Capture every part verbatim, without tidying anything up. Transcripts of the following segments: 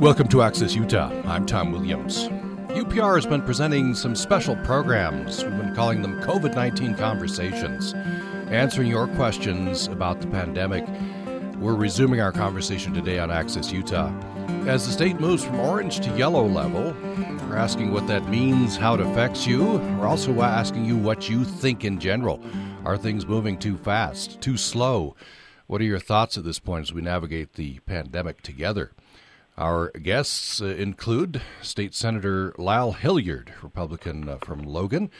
Welcome to Access Utah. I'm Tom Williams. U P R has been presenting some special programs. We've been calling them COVID nineteen Conversations, answering your questions about the pandemic. We're resuming our conversation today on Access Utah. As the state moves from orange to yellow level, we're asking what that means, how it affects you. We're also asking you what you think in general. Are things moving too fast, too slow? What are your thoughts at this point as we navigate the pandemic together? Our guests include State Senator Lyle Hilliard, Republican from Logan,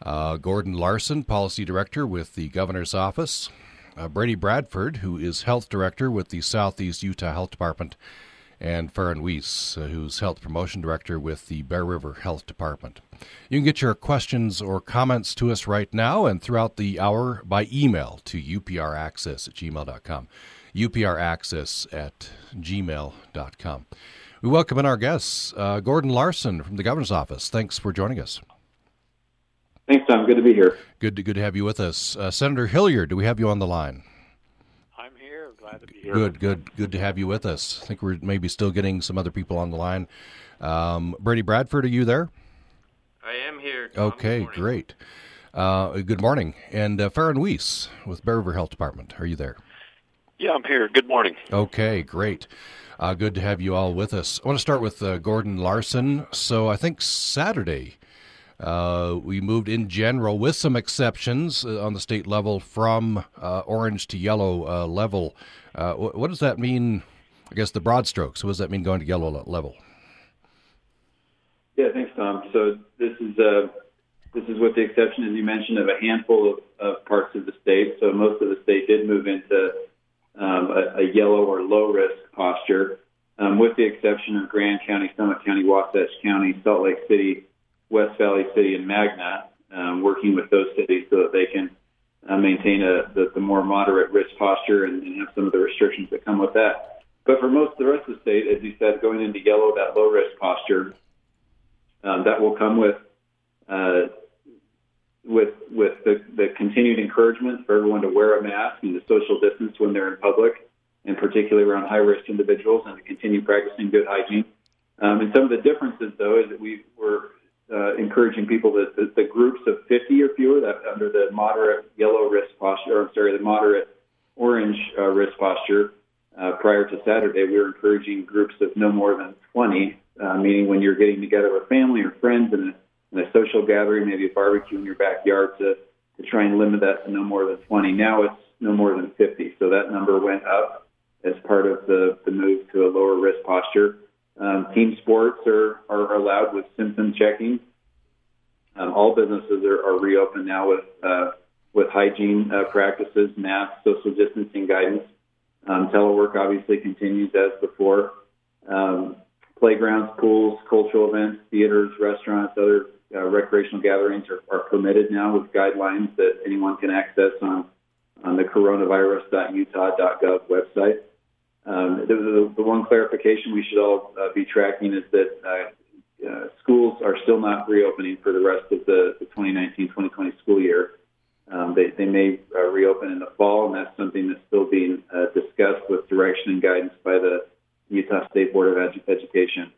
uh, Gordon Larson, Policy Director with the Governor's Office, uh, Brady Bradford, who is Health Director with the Southeast Utah Health Department, and Farron Weiss, uh, who's Health Promotion Director with the Bear River Health Department. You can get your questions or comments to us right now and throughout the hour by email to U P R access at gmail dot com. U P R access at gmail dot com. We welcome in our guests, uh, Gordon Larson from the Governor's Office. Thanks for joining us. Thanks, Tom. Good to be here. Good to, good to have you with us. Uh, Senator Hilliard, do we have you on the line? I'm here. Glad to be here. Good, good, good to have you with us. I think we're maybe still getting some other people on the line. Um, Brady Bradford, are you there? I am here, Tom. Okay, great. Uh, good morning. And uh, Farron Weiss with Bear River Health Department. Are you there? Yeah, I'm here. Good morning. Okay, great. Uh, good to have you all with us. I want to start with uh, Gordon Larson. So I think Saturday uh, we moved in general, with some exceptions uh, on the state level, from uh, orange to yellow uh, level. Uh, wh- what does that mean, I guess, the broad strokes? What does that mean going to yellow level? Yeah, thanks, Tom. So this is uh, this is with the exception, as you mentioned, of a handful of, of parts of the state. So most of the state did move into Um, a, a yellow or low-risk posture, um, with the exception of Grand County, Summit County, Wasatch County, Salt Lake City, West Valley City, and Magna, um, working with those cities so that they can uh, maintain a, the, the more moderate risk posture and, and have some of the restrictions that come with that. But for most of the rest of the state, as you said, going into yellow, that low-risk posture, um, that will come with uh, with with the, the continued encouragement for everyone to wear a mask and to social distance when they're in public, and particularly around high-risk individuals, and to continue practicing good hygiene. Um, and some of the differences, though, is that we were uh, encouraging people that the, the groups of fifty or fewer, that under the moderate yellow risk posture, or I'm sorry, the moderate orange uh, risk posture, uh, prior to Saturday, we were encouraging groups of no more than twenty, uh, meaning when you're getting together with family or friends and in a social gathering, maybe a barbecue in your backyard, to, to try and limit that to no more than twenty. Now it's no more than fifty. So that number went up as part of the, the move to a lower risk posture. Um, team sports are, are allowed with symptom checking. Um, all businesses are, are reopened now with uh, with hygiene uh, practices, masks, social distancing guidance. Um, telework obviously continues as before. Um, playgrounds, pools, cultural events, theaters, restaurants, other Uh, recreational gatherings are, are permitted now with guidelines that anyone can access on, on the coronavirus dot utah dot gov website. Um, the, the one clarification we should all uh, be tracking is that uh, uh, schools are still not reopening for the rest of the, the twenty nineteen twenty twenty school year. Um, they, they may uh, reopen in the fall, and that's something that's still being uh, discussed with direction and guidance by the Utah State Board of Edu- Education.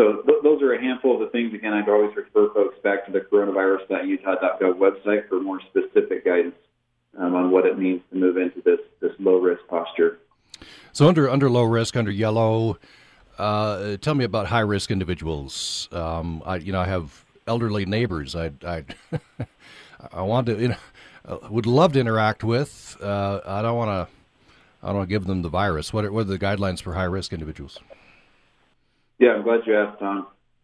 So th- those are a handful of the things. Again, I'd always refer folks back to the coronavirus dot utah dot gov website for more specific guidance um, on what it means to move into this, this low-risk posture. So under under low risk, under yellow, uh, tell me about high-risk individuals. Um, I, you know, I have elderly neighbors I I, I want to, you know, would love to interact with. Uh, I don't want to I don't want to give them the virus. What are, what are the guidelines for high-risk individuals? Yeah, I'm glad you asked, Tom.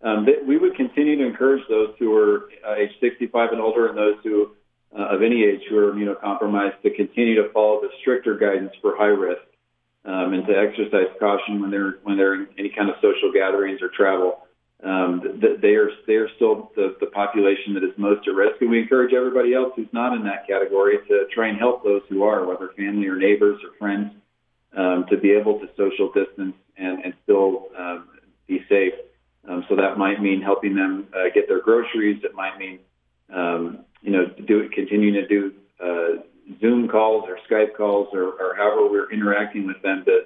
Um, th- we would continue to encourage those who are uh, age sixty-five and older, and those who uh, of any age who are immunocompromised, to continue to follow the stricter guidance for high risk, um, and to exercise caution when they're when they're in any kind of social gatherings or travel. Um, th- they are they are still the, the population that is most at risk, and we encourage everybody else who's not in that category to try and help those who are, whether family or neighbors or friends, um, to be able to social distance and and still Um, be safe. Um, so that might mean helping them uh, get their groceries. It might mean, um, you know, do continuing to do uh, Zoom calls or Skype calls or, or however we're interacting with them to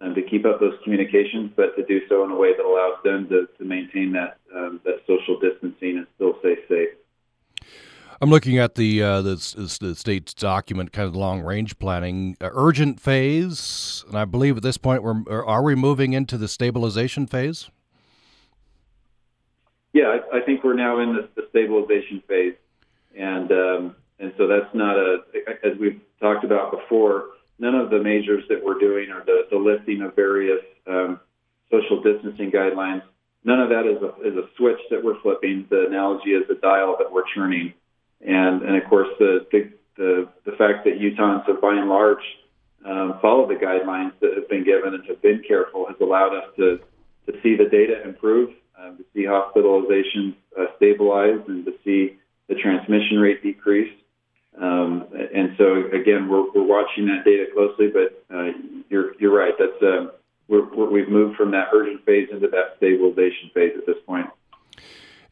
um, to keep up those communications, but to do so in a way that allows them to, to maintain that um, that social distancing and still stay safe. I'm looking at the, uh, the the state's document, kind of the long-range planning, uh, urgent phase, and I believe at this point we're are we moving into the stabilization phase? Yeah, I, I think we're now in the, the stabilization phase, and um, and so that's not a, as we've talked about before, none of the measures that we're doing or the, the lifting of various um, social distancing guidelines, none of that is a, is a switch that we're flipping. The analogy is a dial that we're turning. And, and of course, the, the the the fact that Utahns have, by and large, um, followed the guidelines that have been given and have been careful has allowed us to, to see the data improve, um, to see hospitalizations uh, stabilize, and to see the transmission rate decrease. Um, and so, again, we're we're watching that data closely. But uh, you're you're right. That's uh, we're, we're, we've moved from that urgent phase into that stabilization phase at this point.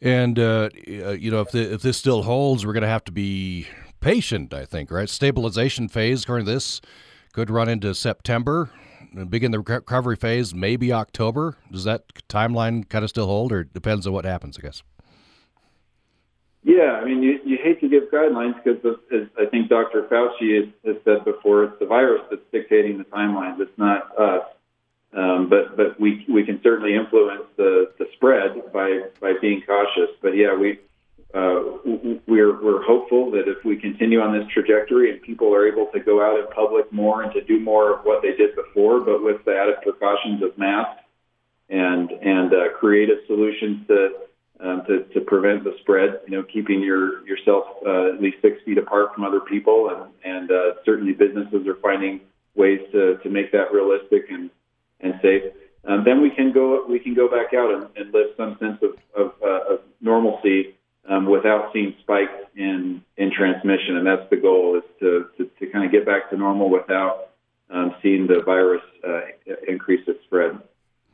And, uh, you know, if the, if this still holds, we're going to have to be patient, I think, right? Stabilization phase, according to this, could run into September, begin the recovery phase, maybe October. Does that timeline kind of still hold, or it depends on what happens, I guess? Yeah, I mean, you, you hate to give guidelines because, as I think Doctor Fauci has, has said before, it's the virus that's dictating the timelines. It's not us. Um, but but we we can certainly influence the, the spread by, by being cautious. But yeah, we uh, we're we're hopeful that if we continue on this trajectory and people are able to go out in public more and to do more of what they did before, but with the added precautions of masks and and uh, creative solutions to um, to to prevent the spread. You know, keeping your yourself uh, at least six feet apart from other people, and and uh, certainly businesses are finding ways to, to make that realistic and. and safe, um, then we can go we can go back out and, and live some sense of, of, uh, of normalcy um, without seeing spikes in, in transmission. And that's the goal, is to, to, to kind of get back to normal without um, seeing the virus uh, increase its spread.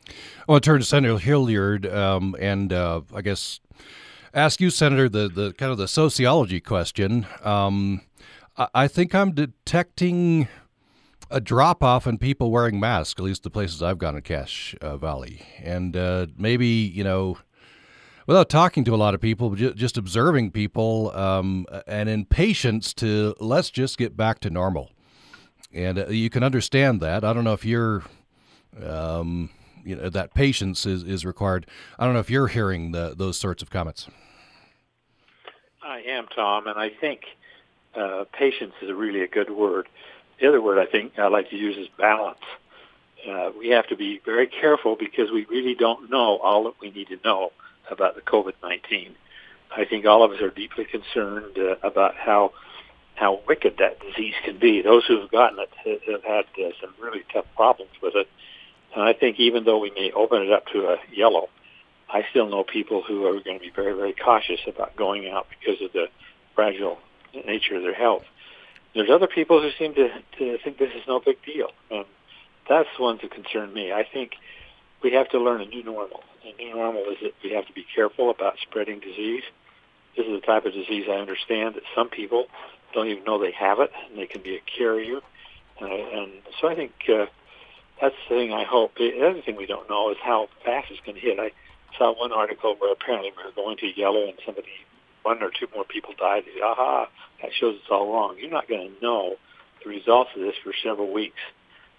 I want to turn to Senator Hilliard um, and uh, I guess ask you, Senator, the, the kind of the sociology question. Um, I, I think I'm detecting a drop-off in people wearing masks, at least the places I've gone in Cache uh, Valley. And uh, maybe, you know, without talking to a lot of people, ju- just observing people um, and impatience to let's just get back to normal. And uh, you can understand that. I don't know if you're, um, you know, that patience is, is required. I don't know if you're hearing the, those sorts of comments. I am, Tom, and I think uh, patience is really a good word. The other word I think I like to use is balance. Uh, we have to be very careful because we really don't know all that we need to know about the COVID nineteen. I think all of us are deeply concerned uh, about how how wicked that disease can be. Those who have gotten it have had uh, some really tough problems with it. And I think even though we may open it up to a yellow, I still know people who are going to be very, very cautious about going out because of the fragile nature of their health. There's other people who seem to, to think this is no big deal. Um, that's one to concern me. I think we have to learn a new normal. A new normal is that we have to be careful about spreading disease. This is the type of disease I understand that some people don't even know they have it, and they can be a carrier. Uh, and so I think uh, that's the thing I hope. The other thing we don't know is how fast it's going to hit. I saw one article where apparently we were going to yellow and somebody... one or two more people died. Aha, that shows it's all wrong. You're not going to know the results of this for several weeks.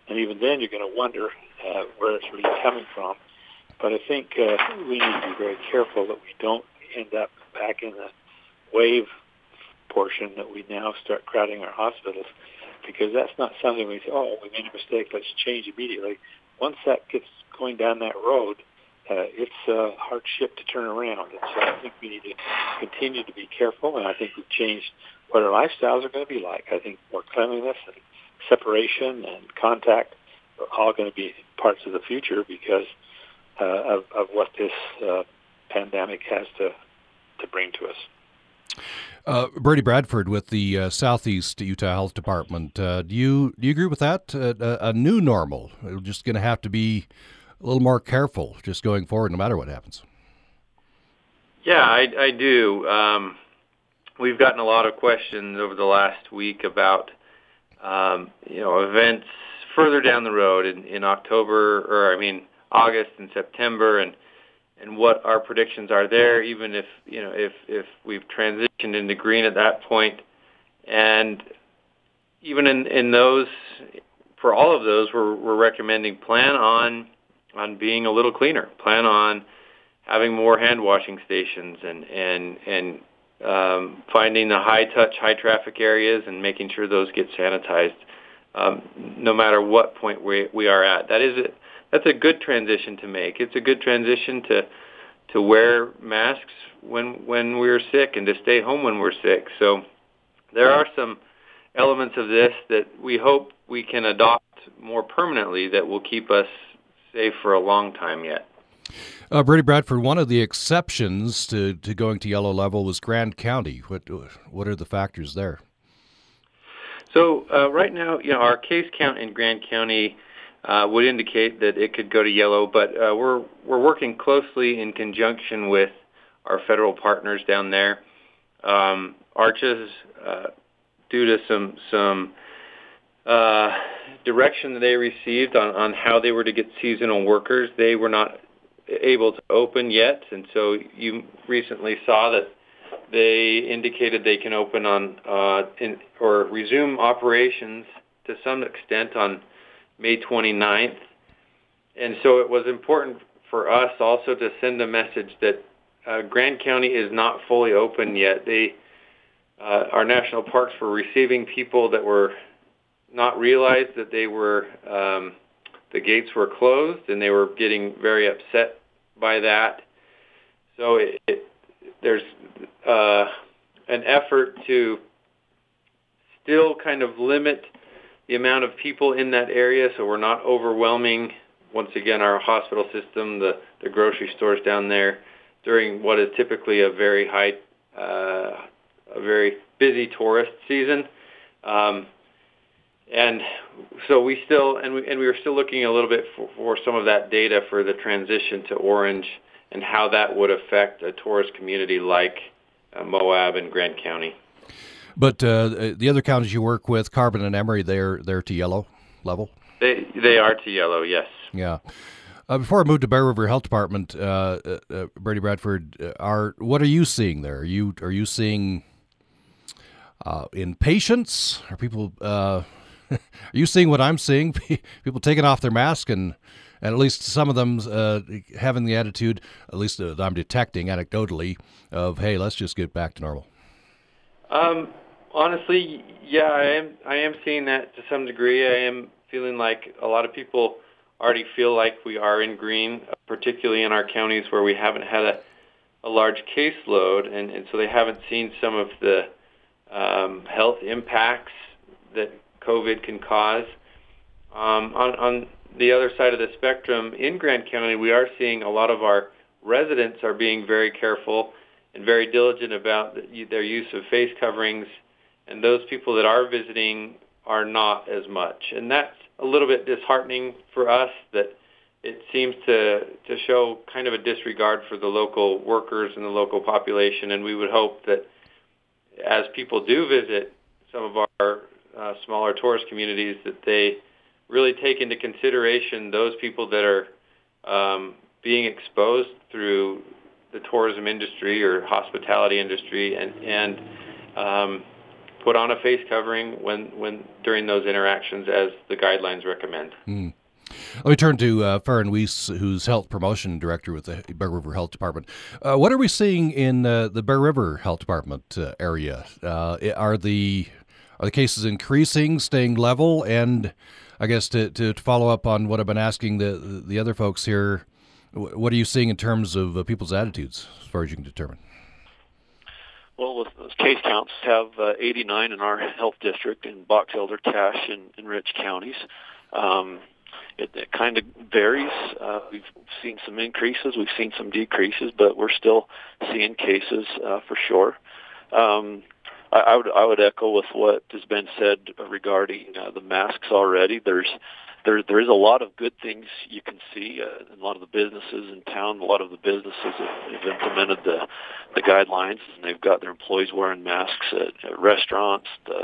And even then, you're going to wonder uh, where it's really coming from. But I think uh, we need to be very careful that we don't end up back in the wave portion that we now start crowding our hospitals, because that's not something we say, oh, we made a mistake, let's change immediately. Once that gets going down that road, Uh, it's a hard ship to turn around. And so I think we need to continue to be careful, and I think we've changed what our lifestyles are going to be like. I think more cleanliness and separation and contact are all going to be parts of the future because uh, of, of what this uh, pandemic has to, to bring to us. Uh, Brady Bradford with the uh, Southeast Utah Health Department. Uh, do you do you agree with that? Uh, a new normal, we're just going to have to be a little more careful just going forward no matter what happens. Yeah, I, I do. Um, we've gotten a lot of questions over the last week about um, you know, events further down the road in, in October, or I mean August and September, and and what our predictions are there, even if you know if if we've transitioned into green at that point, and even in, in those, for all of those, we're we're recommending plan on on being a little cleaner, plan on having more hand washing stations, and and and um, finding the high touch, high traffic areas and making sure those get sanitized, um, no matter what point we we are at. That is a, that's a good transition to make. It's a good transition to to wear masks when when we're sick and to stay home when we're sick. So there are some elements of this that we hope we can adopt more permanently that will keep us safe for a long time yet. Uh, Brady Bradford, one of the exceptions to, to going to yellow level was Grand County. What what are the factors there? So uh, right now, you know, our case count in Grand County uh, would indicate that it could go to yellow, but uh, we're we're working closely in conjunction with our federal partners down there. Um, ARCHA's, uh, due to some some uh, direction that they received on, on how they were to get seasonal workers, they were not able to open yet, and so you recently saw that they indicated they can open on uh, in, or resume operations to some extent on May twenty-ninth, and so it was important for us also to send a message that uh, Grand County is not fully open yet. They Uh, our national parks were receiving people that were not realized that they were, um, the gates were closed, and they were getting very upset by that. So it, it, there's uh, an effort to still kind of limit the amount of people in that area so we're not overwhelming, once again, our hospital system, the, the grocery stores down there during what is typically a very high uh a very busy tourist season, um, and so we still and we and we were still looking a little bit for, for some of that data for the transition to orange and how that would affect a tourist community like uh, Moab and Grand County. But uh, the other counties you work with, Carbon and Emery, they're they're to yellow level. They they are to yellow, yes. Yeah. Uh, before I move to Bear River Health Department, uh, uh, uh, Brady Bradford, uh, are what are you seeing there? Are you are you seeing Uh, in patients, are people? Uh, are you seeing what I'm seeing? People taking off their mask, and, and at least some of them uh, having the attitude, at least that I'm detecting anecdotally, of hey, let's just get back to normal. Um, honestly, yeah, I am. I am seeing that to some degree. I am feeling like a lot of people already feel like we are in green, particularly in our counties where we haven't had a, a large caseload, and, and so they haven't seen some of the Um, health impacts that COVID can cause. Um, on, on the other side of the spectrum, in Grand County, we are seeing a lot of our residents are being very careful and very diligent about the, their use of face coverings, and those people that are visiting are not as much. And that's a little bit disheartening for us, that it seems to, to show kind of a disregard for the local workers and the local population, and we would hope that as people do visit some of our uh, smaller tourist communities, that they really take into consideration those people that are um, being exposed through the tourism industry or hospitality industry, and, and um, put on a face covering when, when during those interactions as the guidelines recommend. Mm. Let me turn to uh, Farron Weiss, who's Health Promotion Director with the Bear River Health Department. Uh, what are we seeing in uh, the Bear River Health Department uh, area? Uh, are the are the cases increasing, staying level? And I guess to, to, to follow up on what I've been asking the the other folks here, what are you seeing in terms of uh, people's attitudes, as far as you can determine? Well, those case counts have uh, eighty-nine in our health district in Box Elder, Cache, and, and Rich counties. Um, It, it kind of varies. Uh, we've seen some increases. We've seen some decreases, but we're still seeing cases uh, for sure. Um, I, I would I would echo with what has been said regarding uh, the masks already. There's there there is a lot of good things you can see. Uh, a lot of the businesses in town, a lot of the businesses have, have implemented the, the guidelines, and they've got their employees wearing masks at, at restaurants. The,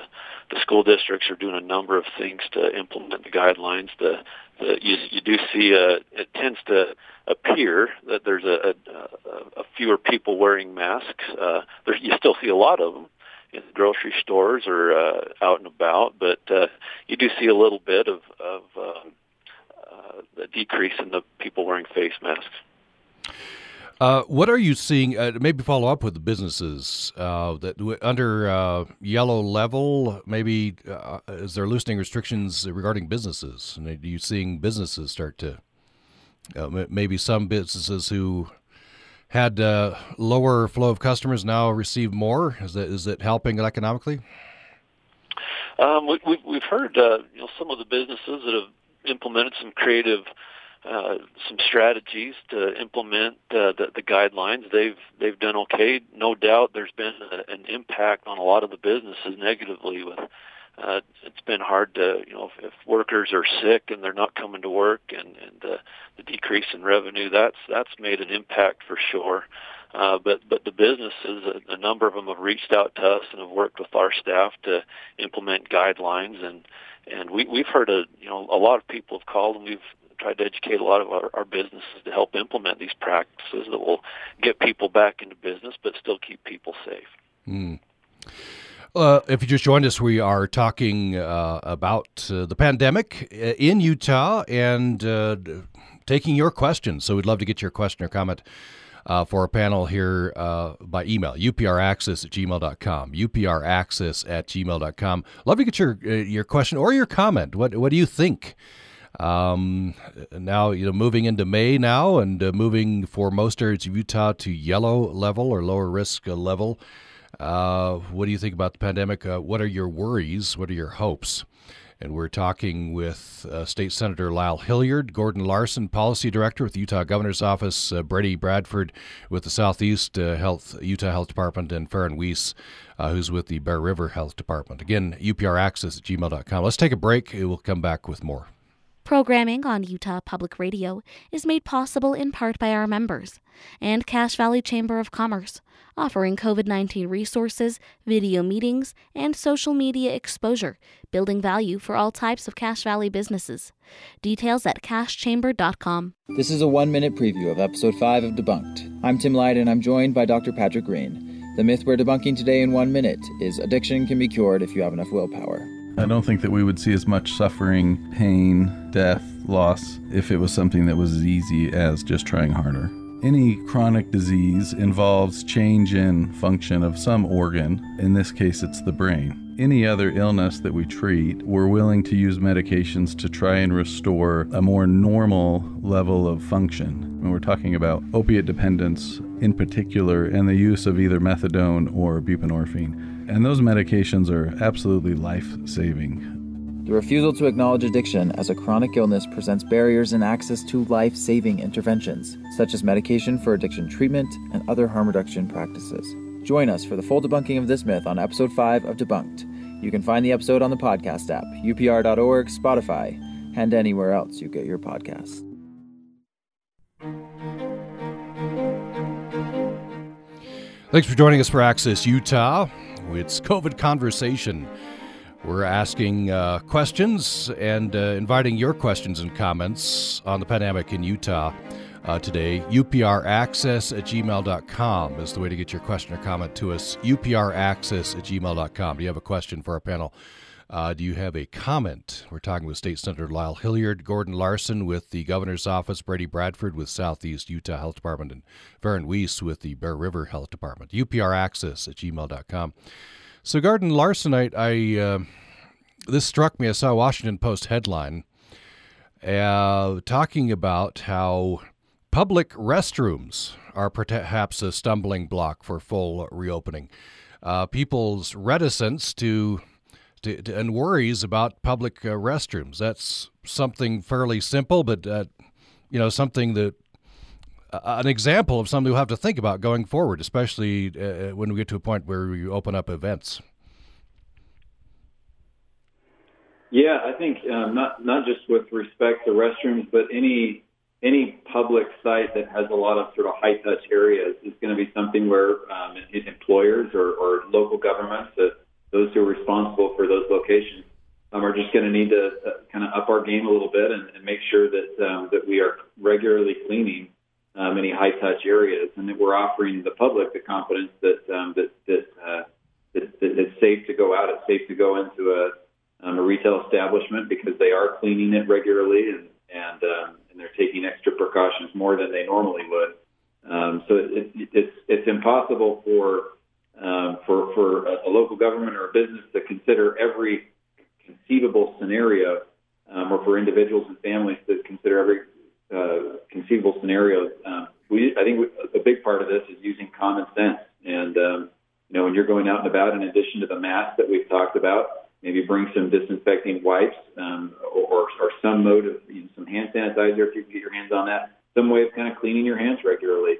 the school districts are doing a number of things to implement the guidelines. The, the you, you do see uh, it tends to appear that there's a, a, a fewer people wearing masks. Uh, there, you still see a lot of them in grocery stores or uh, out and about, but uh, you do see a little bit of, of um, uh, the decrease in the people wearing face masks. Uh, what are you seeing? Uh, maybe follow up with the businesses uh, that w- under uh, yellow level. Maybe uh, is there loosening restrictions regarding businesses? And are you seeing businesses start to uh, m- maybe some businesses who had uh, lower flow of customers now receive more? Is that is it helping economically? Um, we, we've we've heard uh, you know, some of the businesses that have implemented some creative uh, some strategies to implement uh, the, the guidelines. They've they've done okay. No doubt, there's been a, an impact on a lot of the businesses negatively. With uh, it's been hard to you know if, if workers are sick and they're not coming to work and and uh, the decrease in revenue, that's that's made an impact for sure. Uh, but but the businesses, a, a number of them have reached out to us and have worked with our staff to implement guidelines, and and we we've heard a you know a lot of people have called, and we've tried to educate a lot of our, our businesses to help implement these practices that will get people back into business but still keep people safe. Mm. Uh, if you just joined us, we are talking uh, about uh, the pandemic in Utah and uh, taking your questions. So we'd love to get your question or comment uh, for a panel here uh, by email, U P R access at gmail dot com, U P R access at gmail dot com. Love to get your uh, your question or your comment. What what do you think? Um, now, you know, moving into May now and uh, moving for most areas of Utah to yellow level or lower risk level. Uh, what do you think about the pandemic? Uh, what are your worries? What are your hopes? And we're talking with uh, State Senator Lyle Hilliard, Gordon Larson, Policy Director with the Utah Governor's Office, uh, Brady Bradford with the Southeast uh, Health Utah Health Department, and Farron Weiss, uh, who's with the Bear River Health Department. Again, U P R access at gmail dot com. Let's take a break. We'll come back with more. Programming on Utah Public Radio is made possible in part by our members and Cache Valley Chamber of Commerce, offering COVID nineteen resources, video meetings, and social media exposure, building value for all types of Cache Valley businesses. Details at Cache Chamber dot com. This is a one-minute preview of Episode five of Debunked. I'm Tim Light, and I'm joined by Doctor Patrick Green. The myth we're debunking today in one minute is addiction can be cured if you have enough willpower. I don't think that we would see as much suffering, pain, death, loss if it was something that was as easy as just trying harder. Any chronic disease involves change in function of some organ. In this case, it's the brain. Any other illness that we treat, we're willing to use medications to try and restore a more normal level of function. And we're talking about opiate dependence in particular and the use of either methadone or buprenorphine. And those medications are absolutely life-saving. The refusal to acknowledge addiction as a chronic illness presents barriers in access to life-saving interventions, such as medication for addiction treatment and other harm reduction practices. Join us for the full debunking of this myth on Episode five of Debunked. You can find the episode on the podcast app, U P R dot org, Spotify, and anywhere else you get your podcasts. Thanks for joining us for Access Utah. It's COVID Conversation. We're asking uh, questions and uh, inviting your questions and comments on the pandemic in Utah uh, today. U P R access at gmail dot com is the way to get your question or comment to us. U P R access at gmail dot com. Do you have a question for our panel? Uh, do you have a comment? We're talking with State Senator Lyle Hilliard, Gordon Larson with the Governor's Office, Brady Bradford with Southeast Utah Health Department, and Farron Weiss with the Bear River Health Department. U P R access at gmail dot com. So, Gordon Larson, I, I uh, this struck me. I saw a Washington Post headline uh, talking about how public restrooms are perhaps a stumbling block for full reopening. Uh, people's reticence to To, to, and worries about public uh, restrooms. That's something fairly simple, but, uh, you know, something that uh, an example of something we'll have to think about going forward, especially uh, when we get to a point where we open up events. Yeah, I think um, not not just with respect to restrooms, but any any public site that has a lot of sort of high touch areas is going to be something where um, employers or, or local governments, that those who are responsible for those locations, um, are just going to need to uh, kind of up our game a little bit and, and make sure that um, that we are regularly cleaning um, any high touch areas, and that we're offering the public the confidence that um, that that, uh, that that it's safe to go out, it's safe to go into a Um, a retail establishment, because they are cleaning it regularly, and and, um, and they're taking extra precautions more than they normally would. Um, so it, it, it's it's impossible for um, for for a, a local government or a business to consider every conceivable scenario, um, or for individuals and families to consider every uh, conceivable scenario. Um, we I think we, a big part of this is using common sense, and um, you know, when you're going out and about, in addition to the mask that we've talked about, maybe bring some disinfecting wipes, um, or, or some mode of, you know, some hand sanitizer if you can get your hands on that, some way of kind of cleaning your hands regularly.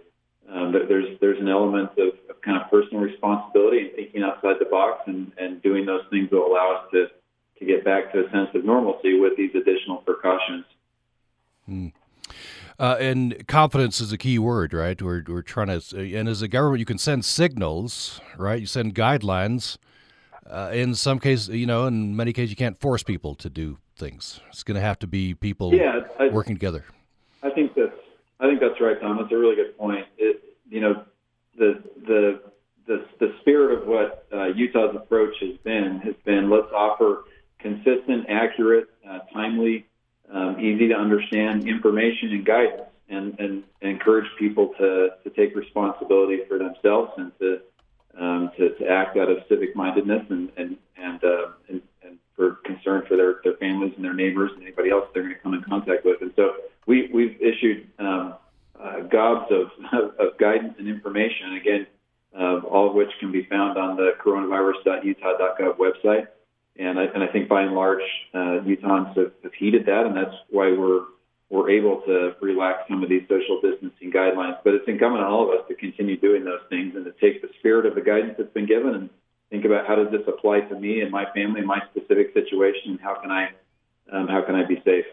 Um, but there's there's an element of, of kind of personal responsibility and thinking outside the box, and, and doing those things will allow us to, to get back to a sense of normalcy with these additional precautions. Hmm. Uh, and confidence is a key word, right? We're, we're trying to, and as a government, you can send signals, right? You send guidelines. Uh, in some cases, you know, in many cases, you can't force people to do things. It's going to have to be people yeah, I, working together. I think that's I think that's right, Tom. That's a really good point. It, you know, the the the the spirit of what uh, Utah's approach has been has been let's offer consistent, accurate, uh, timely, um, easy to understand information and guidance, and, and, and encourage people to, to take responsibility for themselves, and to. Um, to, to act out of civic mindedness and and and, uh, and and for concern for their, their families and their neighbors and anybody else they're going to come in contact with. And so we we've issued um, uh, gobs of, of guidance and information, again, uh, all of which can be found on the coronavirus dot utah dot gov website. And I and I think by and large uh, Utahns have, have heeded that, and that's why we're we're able to relax some of these social distancing guidelines. But it's incumbent on all of us to continue doing those things, and to take the spirit of the guidance that's been given and think about, how does this apply to me and my family and my specific situation, and how can I um, how can I be safe?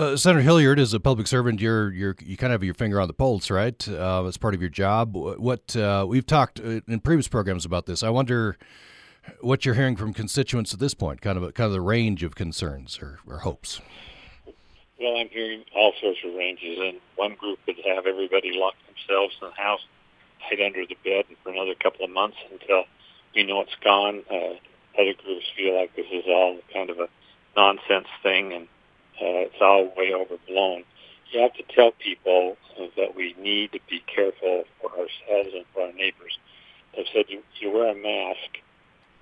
Uh, Senator Hilliard, as a public servant, you're you're you kind of have your finger on the pulse, right? Uh, as part of your job. What uh, we've talked in previous programs about this. I wonder what you're hearing from constituents at this point, kind of a, kind of the range of concerns or, or hopes. Well, I'm hearing all sorts of ranges, and one group would have everybody lock themselves in the house, hide under the bed for another couple of months until we know it's gone. Uh, other groups feel like this is all kind of a nonsense thing, and uh, it's all way overblown. You have to tell people that we need to be careful for ourselves and for our neighbors. They've said you, you wear a mask,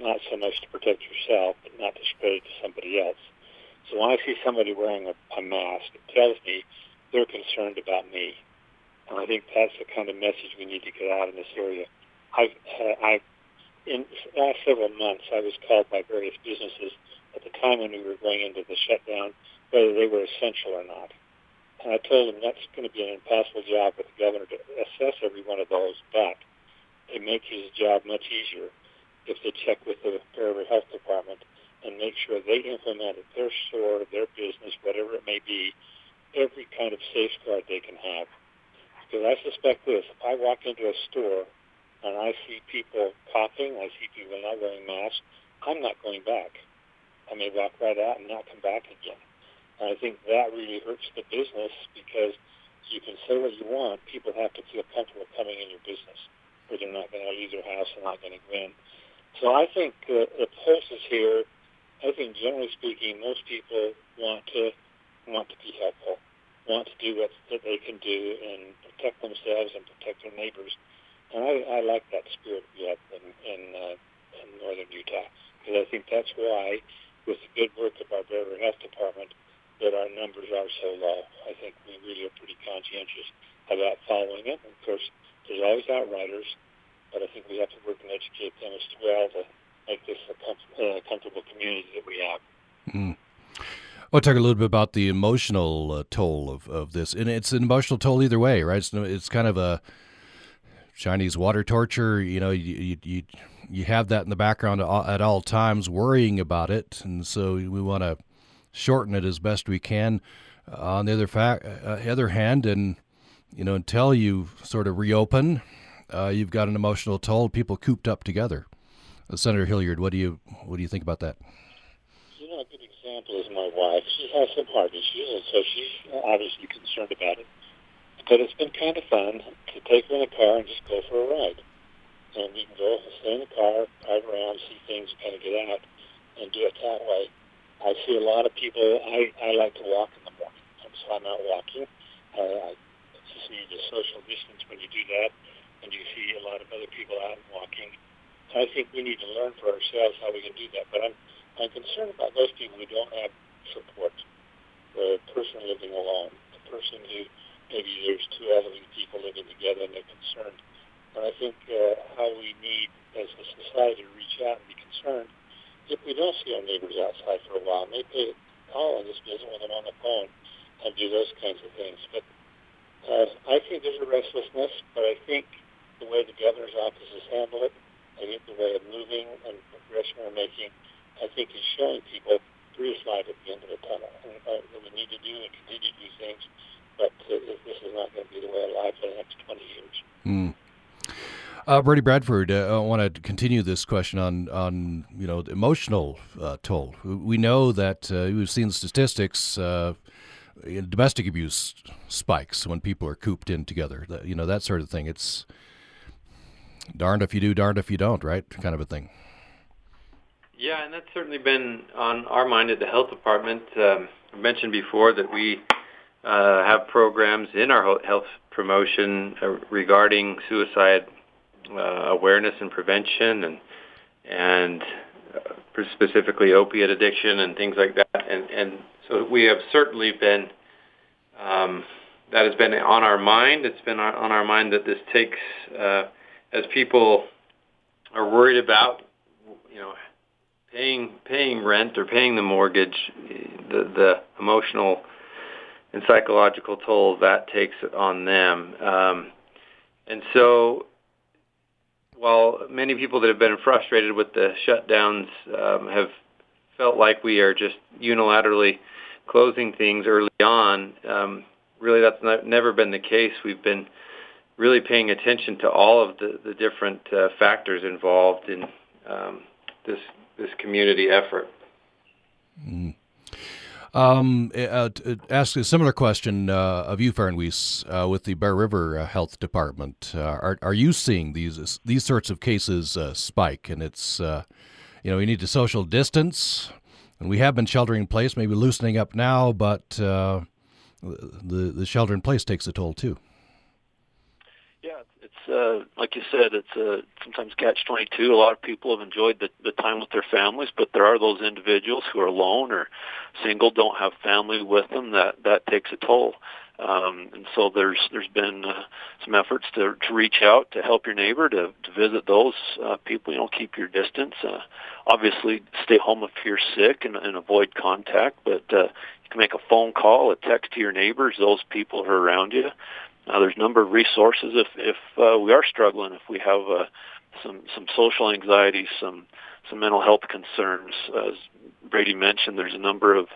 not so much to protect yourself, but not to spread it to somebody else. So when I see somebody wearing a, a mask, it tells me they're concerned about me. And I think that's the kind of message we need to get out in this area. I've, uh, I've in the last several months, I was called by various businesses at the time when we were going into the shutdown, whether they were essential or not. And I told them that's going to be an impossible job for the governor to assess every one of those, but it makes his job much easier if they check with the Bear River Health Department and make sure they implement at their store, their business, whatever it may be, every kind of safeguard they can have. Because I suspect this, if I walk into a store and I see people coughing, I see people not wearing masks, I'm not going back. I may walk right out and not come back again. And I think that really hurts the business, because you can say what you want, people have to feel comfortable coming in your business, or they're not going to leave their house and not going to go in. So I think uh, the pulse is here. I think, generally speaking, most people want to want to be helpful, want to do what that they can do and protect themselves and protect their neighbors. And I, I like that spirit we have in in, uh, in northern Utah, because I think that's why, with the good work of our Bear River Health Department, that our numbers are so low. I think we really are pretty conscientious about following it. And of course, there's always outriders, but I think we have to work and educate them as well to make this a com- uh, comfortable community that we have. Mm-hmm. I want to talk a little bit about the emotional uh, toll of, of this. And it's an emotional toll either way, right? It's, it's kind of a Chinese water torture, you know, you, you, you, you have that in the background at all, at all times, worrying about it. And so we want to shorten it as best we can. Uh, on the other, fact, uh, other hand, and, you know, until you sort of reopen, uh, you've got an emotional toll, people cooped up together. Uh, Senator Hilliard, what do you what do you think about that? You know, a good example is my wife. She has some heart issues, and so she's obviously concerned about it. But it's been kind of fun to take her in a car and just go for a ride. And you can go stay in the car, drive around, see things, kind of get out, and do it that way. I see a lot of people, I, I like to walk in the morning, so I'm out walking. Uh, I see the social distance when you do that, and you see a lot of other people out walking. So I think we need to learn for ourselves how we can do that. But I'm, I'm concerned about those people who don't have support, the person living alone, the person who maybe there's two elderly people living together and they're concerned. But I think uh, how we need as a society to reach out and be concerned. If we don't see our neighbors outside for a while, maybe call and just visit with them on the phone and do those kinds of things. But uh, I think there's a restlessness, but I think the way the governor's office has handled it, I think the way of moving and progression we're making, I think is showing people through the light at the end of the tunnel and uh, that we need to do and continue to do things, but uh, this is not going to be the way of life for the next twenty years. Mm. Uh, Brady Bradford, uh, I want to continue this question on, on you know, the emotional uh, toll. We know that uh, we've seen statistics, uh, domestic abuse spikes when people are cooped in together, you know, that sort of thing. It's darned if you do, darned if you don't, right, kind of a thing. Yeah, and that's certainly been on our mind at the health department. Um, I mentioned before that we uh, have programs in our health promotion regarding suicide Uh, awareness and prevention, and and uh, specifically opiate addiction and things like that, and and so we have certainly been um, that has been on our mind. It's been on our mind that this takes uh, as people are worried about, you know, paying paying rent or paying the mortgage, the the emotional and psychological toll that takes on them, um, and so. While many people that have been frustrated with the shutdowns um, have felt like we are just unilaterally closing things early on, um, really that's not, never been the case. We've been really paying attention to all of the, the different uh, factors involved in um, this this community effort. Mm. Um, uh, ask a similar question uh, of you, Farron Weiss, uh, with the Bear River Health Department. Uh, are are you seeing these these sorts of cases uh, spike? And it's uh, you know, we need to social distance, and we have been sheltering in place, maybe loosening up now, but uh, the the shelter in place takes a toll too. Yeah, it's uh, like you said, it's uh, sometimes catch twenty-two. A lot of people have enjoyed the, the time with their families, but there are those individuals who are alone or single, don't have family with them. That that takes a toll, um, and so there's there's been uh, some efforts to, to reach out to help your neighbor, to, to visit those uh, people. You know, keep your distance. Uh, obviously, stay home if you're sick and, and avoid contact. But uh, you can make a phone call, a text to your neighbors, those people who are around you. Uh, there's a number of resources if, if uh, we are struggling, if we have uh, some, some social anxiety, some, some mental health concerns. As Brady mentioned, there's a number of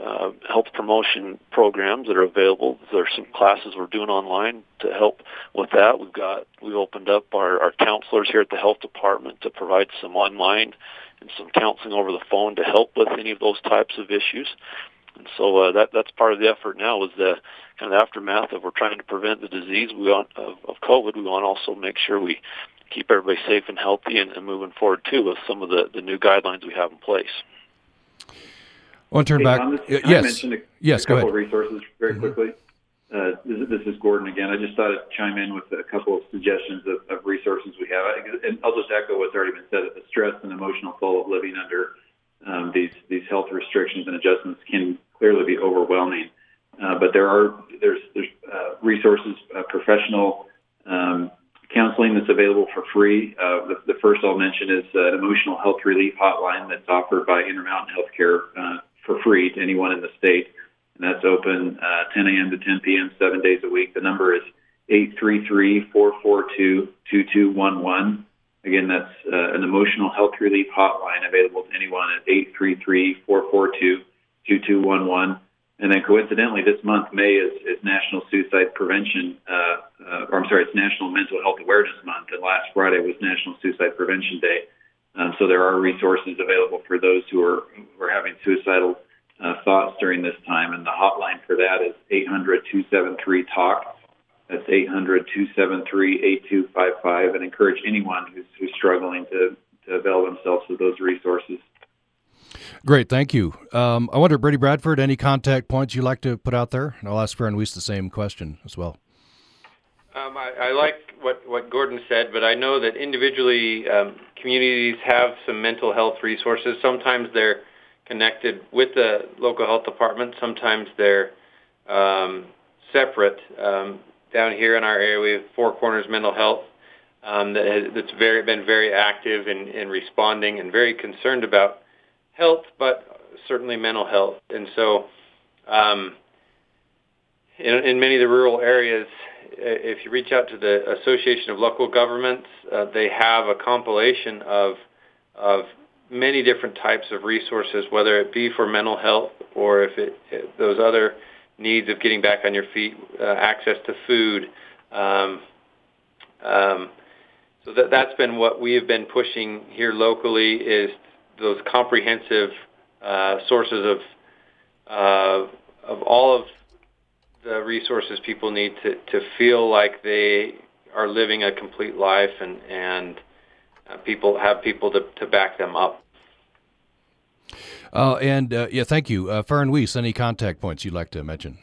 uh, health promotion programs that are available. There's some classes we're doing online to help with that. We've got, we opened up our, our counselors here at the health department to provide some online and some counseling over the phone to help with any of those types of issues. And so uh, that that's part of the effort now is the kind of the aftermath of we're trying to prevent the disease we want, of, of COVID. We want to also make sure we keep everybody safe and healthy and, and moving forward, too, with some of the, the new guidelines we have in place. I want to turn hey, back. Thomas, uh, yes, I mentioned a, yes, a couple of resources very mm-hmm. quickly. Uh, this, this is Gordon again. I just thought I'd chime in with a couple of suggestions of, of resources we have. I, and I'll just echo what's already been said, that the stress and emotional toll of living under Um, these these health restrictions and adjustments can clearly be overwhelming, uh, but there are there's there's uh, resources, uh, professional um, counseling that's available for free. Uh, the, the first I'll mention is uh, an emotional health relief hotline that's offered by Intermountain Healthcare uh, for free to anyone in the state, and that's open uh, ten a.m. to ten p.m. seven days a week. The number is eight three three, four four two, two two one one. Again, that's uh, an emotional health relief hotline available to anyone at eight three three, four four two, two two one one. And then coincidentally, this month, May, is, is National Suicide Prevention, uh, uh, or I'm sorry, it's National Mental Health Awareness Month, and last Friday was National Suicide Prevention Day. Um, so there are resources available for those who are, who are having suicidal uh, thoughts during this time, and the hotline for that is eight hundred, two seven three, T A L K. That's eight hundred, two seven three, eight two five five, and encourage anyone who's, who's struggling to, to avail themselves of those resources. Great, thank you. Um, I wonder, Brady Bradford, any contact points you'd like to put out there? And I'll ask Farron Weiss the same question as well. Um, I, I like what, what Gordon said, but I know that individually um, communities have some mental health resources. Sometimes they're connected with the local health department. Sometimes they're um, separate. Um, down here in our area, we have Four Corners Mental Health um, that has, that's very, been very active in, in responding and very concerned about health, but certainly mental health. And so um, in, in many of the rural areas, if you reach out to the Association of Local Governments, uh, they have a compilation of of many different types of resources, whether it be for mental health or if it, it those other needs of getting back on your feet, uh, access to food. Um, um, so that, that's been what we have been pushing here locally, is those comprehensive uh, sources of uh, of all of the resources people need to, to feel like they are living a complete life, and and uh, people have people to, to back them up. Uh, and uh, yeah, thank you, uh, Farron Weiss. Any contact points you'd like to mention?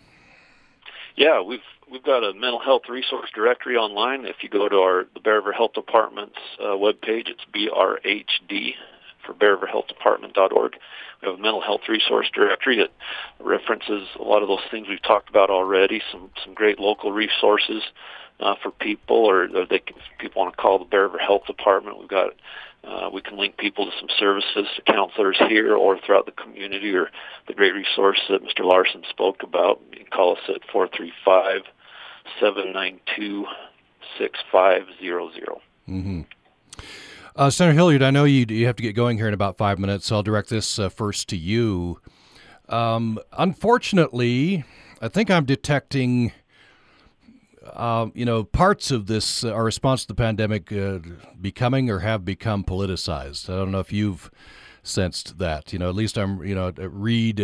Yeah, we've we've got a mental health resource directory online. If you go to our the Bear River Health Department's uh, webpage, it's B R H D. For bear river health department dot org. We have a mental health resource directory that references a lot of those things we've talked about already, some some great local resources uh, for people, or, or they can, if people want to call the Bear River Health Department. We've got, uh, we can link people to some services, to counselors here or throughout the community, or the great resource that Mister Larson spoke about. You can call us at four three five, seven nine two, six five zero zero. Mm-hmm. Uh, Senator Hilliard, I know you, you have to get going here in about five minutes, so I'll direct this uh, first to you. Um, unfortunately, I think I'm detecting, uh, you know, parts of this, uh, our response to the pandemic, uh, becoming or have become politicized. I don't know if you've sensed that. You know, at least I'm, you know, read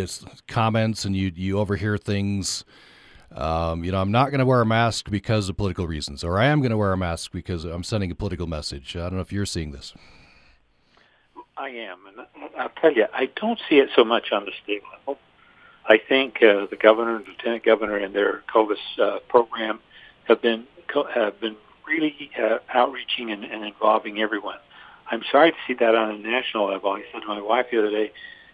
comments and you, you overhear things. Um, you know, I'm not going to wear a mask because of political reasons, or I am going to wear a mask because I'm sending a political message. I don't know if you're seeing this. I am, and I'll tell you, I don't see it so much on the state level. I think uh, the governor and lieutenant governor and their COVID uh, program have been have been really uh, outreaching and, and involving everyone. I'm sorry to see that on a national level. I said to my wife the other day,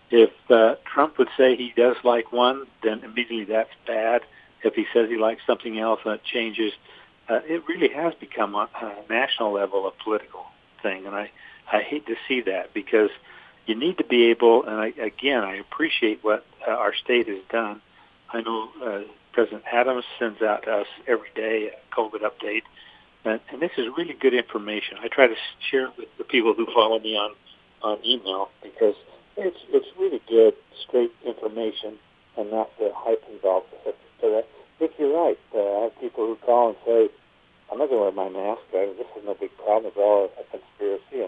if uh, Trump would say he does like one, then immediately that's bad. If he says he likes something else and it changes, uh, it really has become a, a national level of political thing. And I, I hate to see that, because you need to be able, and I, again, I appreciate what uh, our state has done. I know uh, President Adams sends out to us every day a COVID update, and, and this is really good information. I try to share it with the people who follow me on, on email, because it's, it's really good, straight information and not the hype involved with it. So I think you're right. Uh, I have people who call and say, I'm not going to wear my mask. Right? This is no big problem. It's all a conspiracy. And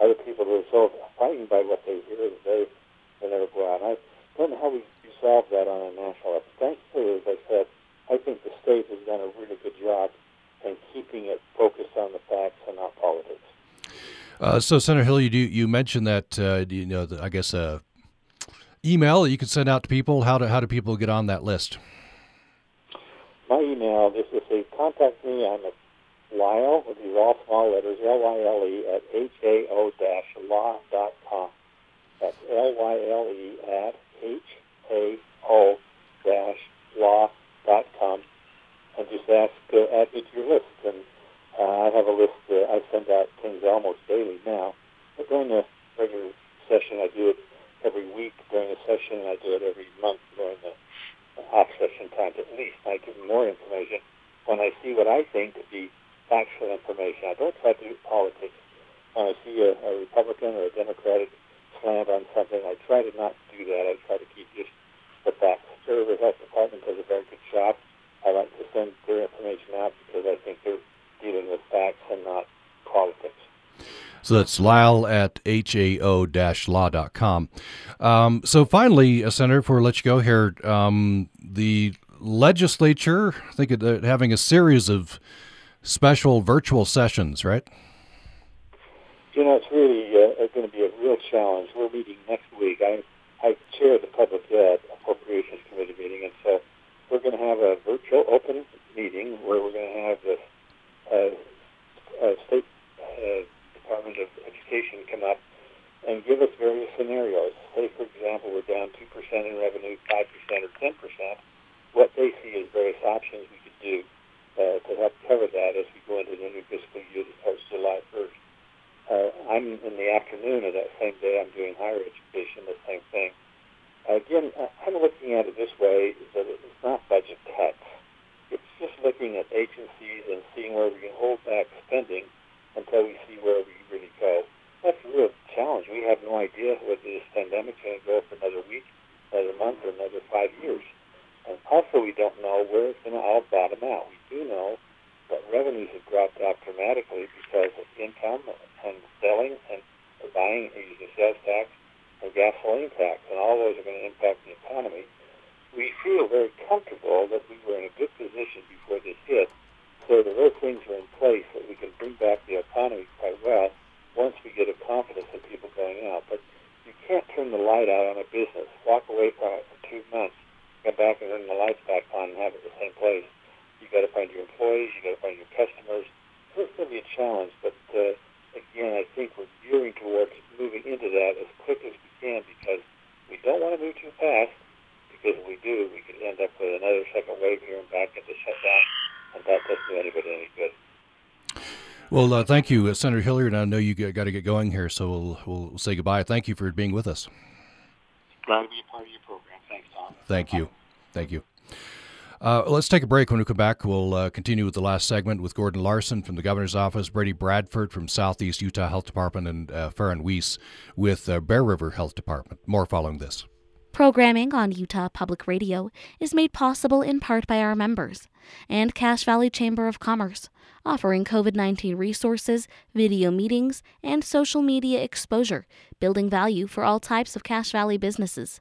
other people who are so frightened by what they hear that they, they never go out. And I don't know how we resolve that on a national level. Thankfully, as I said, I think the state has done a really good job in keeping it focused on the facts and not politics. Uh, so, Senator Hill, you, do, you mentioned that, uh, you know, the, I guess, uh, email that you can send out to people. How do, how do people get on that list? My email, this is a contact me. I'm at Lyle, with these all small letters, L Y L E at H A O dash law dot com. That's L Y L E at H A O dash law dot com. And just ask, uh, add me to your list. And uh, I have a list. Uh, I send out things almost daily now. But during the regular session, I do it every week during the session, and I do it every month during the off session times at least. I give more information when I see what I think to be factual information. I don't try to do politics. When I see a, a Republican or a Democratic slant on something, I try to not do that. I try to keep just the facts. Bear River Health Department does a very good job. I like to send their information out because I think they're dealing with facts and not politics. So that's Lyle at H A O dash law dot com. Um, so finally, Senator, before we let you go here, um, the legislature, I think they're having a series of special virtual sessions, right? You know, it's really uh, going to be a real challenge. We're meeting next week. I, I chair the Public Ed Appropriations Committee meeting, and so we're going to have a virtual open meeting where we're going to have the uh, uh, State uh, Department of Education come up and give us various scenarios. Say, for example, we're down two percent in revenue, five percent or ten percent. What they see is various options we could do uh, to help cover that as we go into the new fiscal year that starts July first. Uh, I'm in the afternoon of that same day. I'm doing higher education, the same thing. Again, I'm looking at it this way, that it's not budget cuts. It's just looking at agencies and seeing where we can hold back spending until we see where we really go. That's a real challenge. We have no idea whether this pandemic's going to go for another week, another month, or another five years. And also we don't know where it's going to all bottom out. We do know that revenues have dropped out dramatically because of income and selling and buying, using sales tax and gasoline tax, and all those are going to impact the economy. We feel very comfortable that we were in a good position before this hit, so that those things are in place that we can bring back the economy quite well once we get a confidence in people going out. But you can't turn the light out on a business, walk away from it for two months, come back and turn the lights back on and have it the same place. You got to find your employees, you got to find your customers. So it's going to be a challenge, but uh, again, I think we're gearing towards moving into that as quick as we can because we don't want to move too fast, because if we do, we could end up with another second wave here and back at the shutdown, and that doesn't do anybody any good. Well, uh, thank you, uh, Senator Hilliard. I know you got to get going here, so we'll, we'll say goodbye. Thank you for being with us. Glad to be a part of your program. Thanks, Tom. Thank you. Thank you. Uh, let's take a break. When we come back, we'll uh, continue with the last segment with Gordon Larson from the Governor's Office, Brady Bradford from Southeast Utah Health Department, and uh, Farron Weiss with uh, Bear River Health Department. More following this. Programming on Utah Public Radio is made possible in part by our members and Cache Valley Chamber of Commerce, offering COVID nineteen resources, video meetings, and social media exposure, building value for all types of Cache Valley businesses.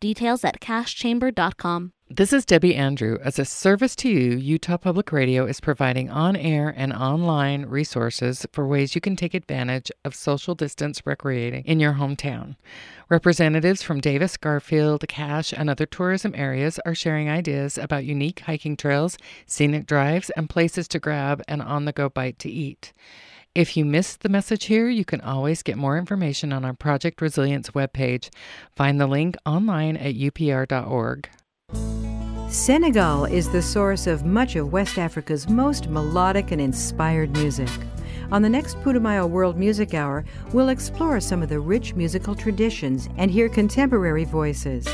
Details at Cache Chamber dot com. This is Debbie Andrew. As a service to you, Utah Public Radio is providing on-air and online resources for ways you can take advantage of social distance recreating in your hometown. Representatives from Davis, Garfield, Cache, and other tourism areas are sharing ideas about unique hiking trails, scenic drives, and places to grab an on-the-go bite to eat. If you missed the message here, you can always get more information on our Project Resilience webpage. Find the link online at U P R dot org. Senegal is the source of much of West Africa's most melodic and inspired music. On the next Putumayo World Music Hour, we'll explore some of the rich musical traditions and hear contemporary voices.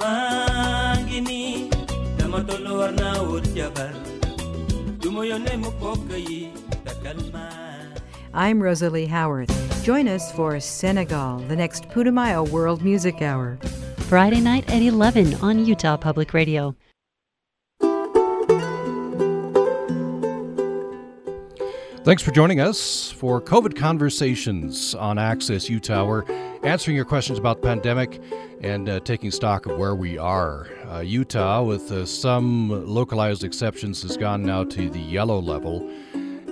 I'm Rosalie Howard. Join us for Senegal, the next Putumayo World Music Hour. Friday night at eleven on Utah Public Radio. Thanks for joining us for COVID Conversations on Access Utah. We're answering your questions about the pandemic and uh, taking stock of where we are. Uh, Utah, with uh, some localized exceptions, has gone now to the yellow level,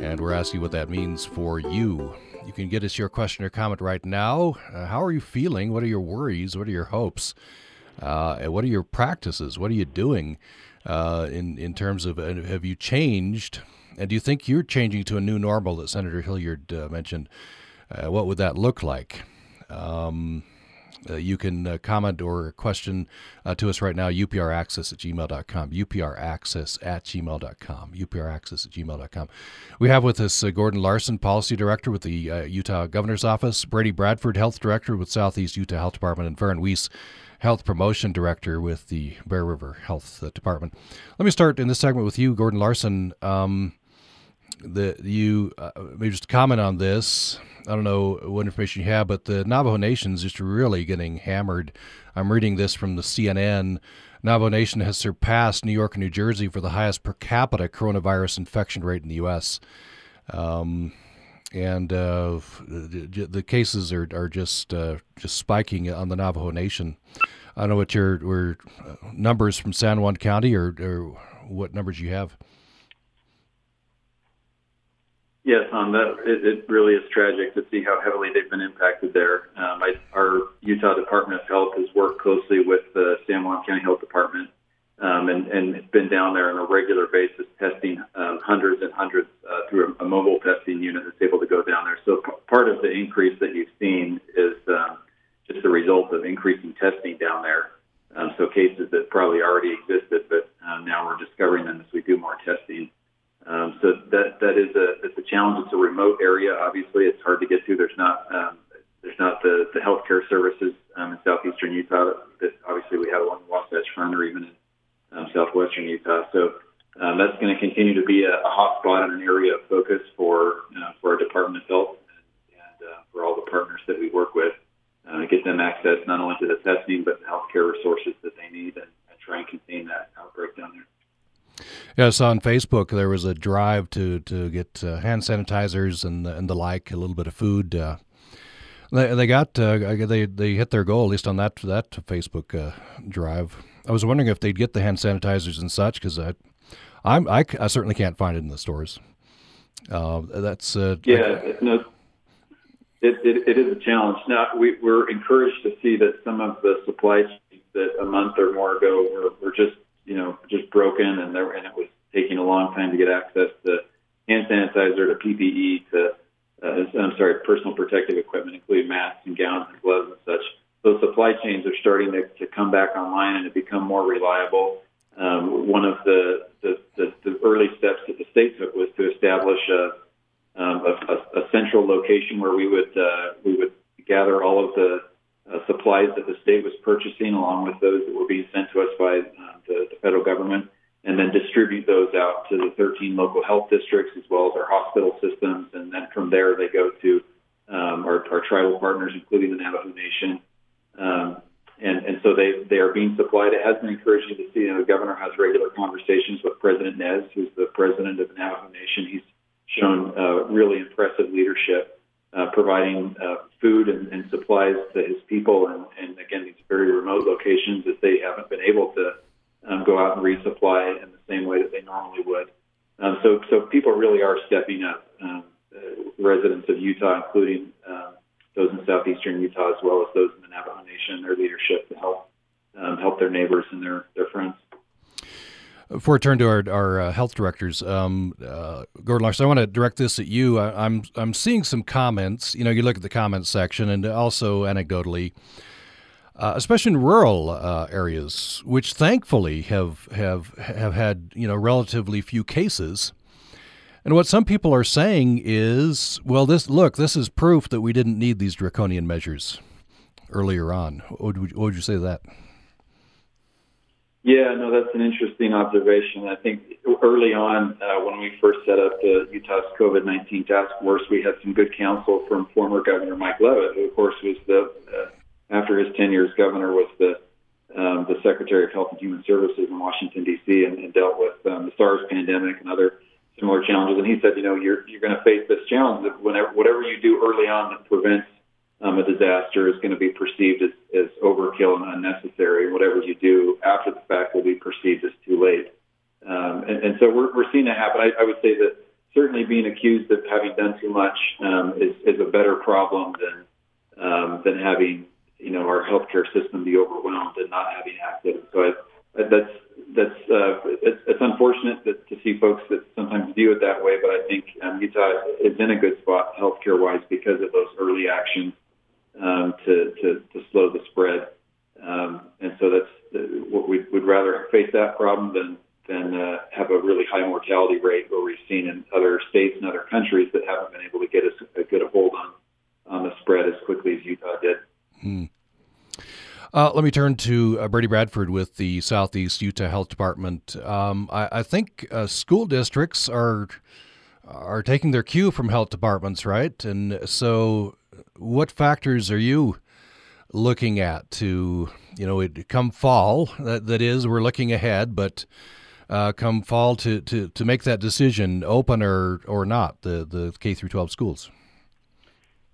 and we're asking what that means for you. You can get us your question or comment right now. Uh, how are you feeling? What are your worries? What are your hopes? Uh, and what are your practices? What are you doing uh, in, in terms of, uh, have you changed? And do you think you're changing to a new normal that Senator Hilliard uh, mentioned? Uh, what would that look like? Um, uh, you can uh, comment or question uh, to us right now, U P R access at gmail dot com, U P R access at gmail dot com, U P R access at gmail dot com. We have with us uh, Gordon Larson, Policy Director with the uh, Utah Governor's Office, Brady Bradford, Health Director with Southeast Utah Health Department, and Farron Weiss, Health Promotion Director with the Bear River Health Department. Let me start in this segment with you, Gordon Larson. Um, the, you uh, maybe just comment on this. I don't know what information you have, but the Navajo Nation is just really getting hammered. I'm reading this from the C N N. Navajo Nation has surpassed New York and New Jersey for the highest per capita coronavirus infection rate in the U S Um, and uh, the, the cases are are just uh, just spiking on the Navajo Nation. I don't know what your, your numbers from San Juan County or, or what numbers you have. Yes, um, that, it, it really is tragic to see how heavily they've been impacted there. Um, I, our Utah Department of Health has worked closely with the San Juan County Health Department um, and, and been down there on a regular basis testing um, hundreds and hundreds uh, through a, a mobile testing unit that's able to go down there. So p- part of the increase that you've seen is um, just the result of increasing testing down there. Um, so cases that probably already existed, but um, now we're discovering them as we do more testing. Um, so that that is a it's a challenge. It's a remote area. Obviously, it's hard to get to. There's not um, there's not the, the healthcare services um, in southeastern Utah that, that obviously we have along the Wasatch Front or even in um, southwestern Utah. So um, that's going to continue to be a, a hot spot and an area of focus for you know, for our Department of Health and uh, for all the partners that we work with uh, to get them access not only to the testing but the healthcare resources that they need and, and try and contain that outbreak down there. Yeah, I saw on Facebook there was a drive to to get uh, hand sanitizers and and the like, a little bit of food. Uh, they they got uh, they they hit their goal, at least on that that Facebook uh, drive. I was wondering if they'd get the hand sanitizers and such, because I, I'm I, I certainly can't find it in the stores. Uh, that's uh, yeah, like, no, it, it it is a challenge. Now we we're encouraged to see that some of the supply chains that a month or more ago were were just. you know, just broken, and there, and it was taking a long time to get access to hand sanitizer, to P P E, to, uh, I'm sorry, personal protective equipment, including masks and gowns and gloves and such. Those supply chains are starting to, to come back online and to become more reliable. Um, one of the, the, the, the early steps that the state took was to establish a, um, a, a, a central location where we would, uh, we would gather all of the Uh, supplies that the state was purchasing, along with those that were being sent to us by uh, the, the federal government, and then distribute those out to the thirteen local health districts as well as our hospital systems. And then from there, they go to um, our, our tribal partners, including the Navajo Nation. Um, and, and so they, they are being supplied. It has been encouraging to see. You know, the governor has regular conversations with President Nez, who's the president of the Navajo Nation. He's shown uh, really impressive leadership. Uh, providing uh, food and, and supplies to his people, and, and again, these very remote locations that they haven't been able to um, go out and resupply in the same way that they normally would. Um, so, so people really are stepping up. Um, uh, residents of Utah, including uh, those in southeastern Utah, as well as those in the Navajo Nation, their leadership to help um, help their neighbors and their their friends. Before I turn to our, our uh, health directors, um, uh, Gordon Larson, I want to direct this at you. I, I'm I'm seeing some comments. You know, you look at the comments section, and also anecdotally, uh, especially in rural uh, areas, which thankfully have have have had you know relatively few cases. And what some people are saying is, well, this look, this is proof that we didn't need these draconian measures earlier on. What would, what would you say to that? Yeah, no, that's an interesting observation. I think early on, uh, when we first set up the Utah's COVID nineteen task force, we had some good counsel from former Governor Mike Leavitt, who, of course, was the uh, after his tenure as governor was the um, the Secretary of Health and Human Services in Washington D C and, and dealt with um, the SARS pandemic and other similar challenges. And he said, you know, you're you're going to face this challenge. That whenever whatever you do early on that prevents Um, a disaster is going to be perceived as, as overkill and unnecessary. Whatever you do after the fact will be perceived as too late. Um, and, and so we're, we're seeing that happen. I, I would say that certainly being accused of having done too much um, is, is a better problem than um, than having you know our healthcare system be overwhelmed and not having access. So I, I, that's that's uh, it's, it's unfortunate that, to see folks that sometimes view it that way. But I think um, Utah is in a good spot healthcare-wise because of those early actions. Um, to, to, to slow the spread. Um, and so that's the, what we would rather face that problem than, than uh, have a really high mortality rate where we've seen in other states and other countries that haven't been able to get a, a good hold on, on the spread as quickly as Utah did. Hmm. Uh, let me turn to uh, Brady Bradford with the Southeast Utah Health Department. Um, I, I think uh, school districts are are taking their cue from health departments, right? And so, what factors are you looking at to, you know, it come fall? That, that is, we're looking ahead, but uh, come fall to, to, to make that decision, open or, or not, the, the K through twelve schools.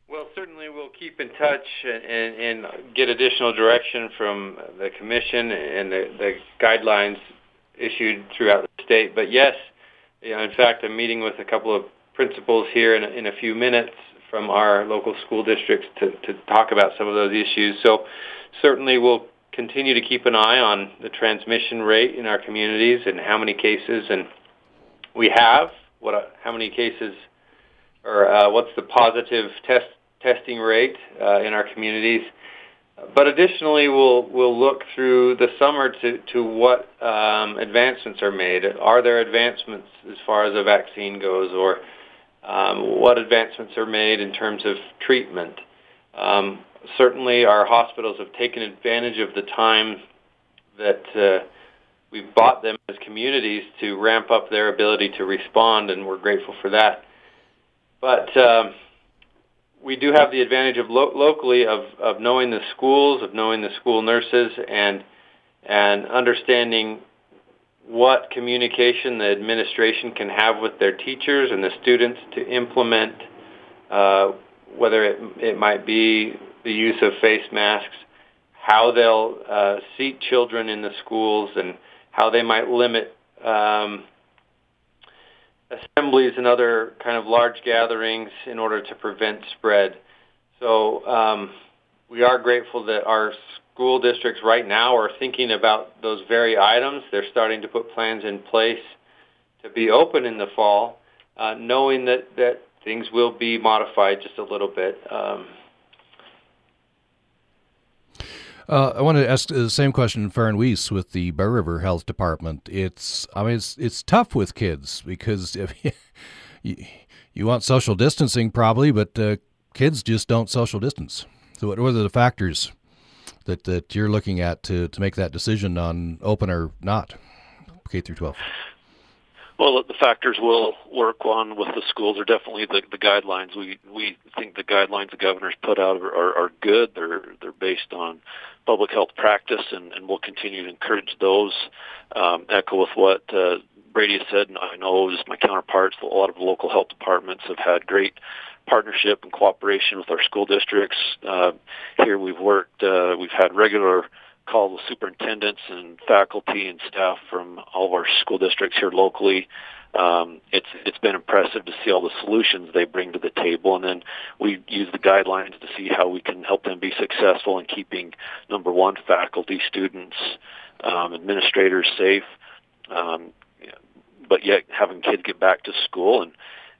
Well, certainly we'll keep in touch and, and get additional direction from the commission and the, the guidelines issued throughout the state. But yes, you know, in fact, I'm meeting with a couple of principals here in, in a few minutes from our local school districts to, to talk about some of those issues. So certainly we'll continue to keep an eye on the transmission rate in our communities and how many cases and we have, what, how many cases or uh, what's the positive test testing rate uh, in our communities. But additionally, we'll we'll look through the summer to, to what um, advancements are made. Are there advancements as far as a vaccine goes, or um, what advancements are made in terms of treatment? Um, certainly, our hospitals have taken advantage of the time that uh, we've bought them as communities to ramp up their ability to respond, and we're grateful for that. But um, we do have the advantage of lo- locally of, of knowing the schools, of knowing the school nurses, and and understanding what communication the administration can have with their teachers and the students to implement, uh, whether it, it might be the use of face masks, how they'll uh, seat children in the schools, and how they might limit um assemblies and other kind of large gatherings in order to prevent spread. So um, we are grateful that our school districts right now are thinking about those very items. They're starting to put plans in place to be open in the fall, uh, knowing that, that things will be modified just a little bit. Um, Uh, I want to ask the same question, Farron Weiss, with the Bear River Health Department. It's, I mean, it's it's tough with kids because if you, you want social distancing probably, but uh, kids just don't social distance. So, what, what are the factors that, that you're looking at to, to make that decision on open or not, K through twelve? Well, the factors we'll work on with the schools are definitely the, the guidelines. We we think the guidelines the governor's put out are, are, are good. They're they're based on public health practice, and, and we'll continue to encourage those. Um, echo with what uh, Brady said, and I know just my counterparts, a lot of the local health departments have had great partnership and cooperation with our school districts. Uh, here we've worked, uh, we've had regular call the superintendents and faculty and staff from all of our school districts here locally. Um, it's it's been impressive to see all the solutions they bring to the table, and then we use the guidelines to see how we can help them be successful in keeping, number one, faculty, students, um, administrators safe, um, but yet having kids get back to school. And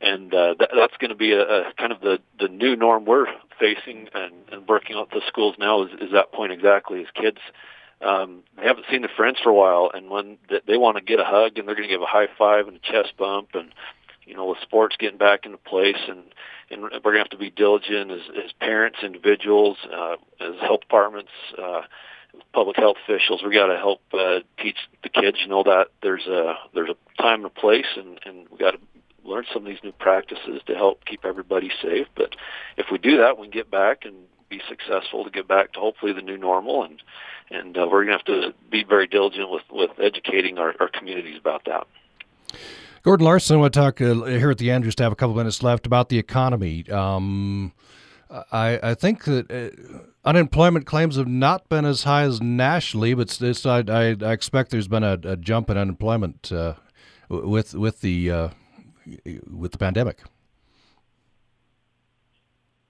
And uh, that, that's going to be a, a kind of the, the new norm we're facing and, and working out the schools now is, is that point exactly. As kids, um, they haven't seen their friends for a while, and when they, they want to get a hug, and they're going to give a high five and a chest bump, and you know, with sports getting back into place, and, and we're going to have to be diligent as, as parents, individuals, uh, as health departments, uh, public health officials. We got to help uh, teach the kids, you know, that there's a there's a time and a place, and, and we got to learn some of these new practices to help keep everybody safe. But if we do that, we can get back and be successful to get back to hopefully the new normal. And and uh, we're going to have to be very diligent with, with educating our, our communities about that. Gordon Larson, I want to talk uh, here at the end, just have a couple minutes left, about the economy. Um, I, I think that uh, unemployment claims have not been as high as nationally, but it's, it's, I, I, I expect there's been a, a jump in unemployment uh, with, with the... Uh, with the pandemic.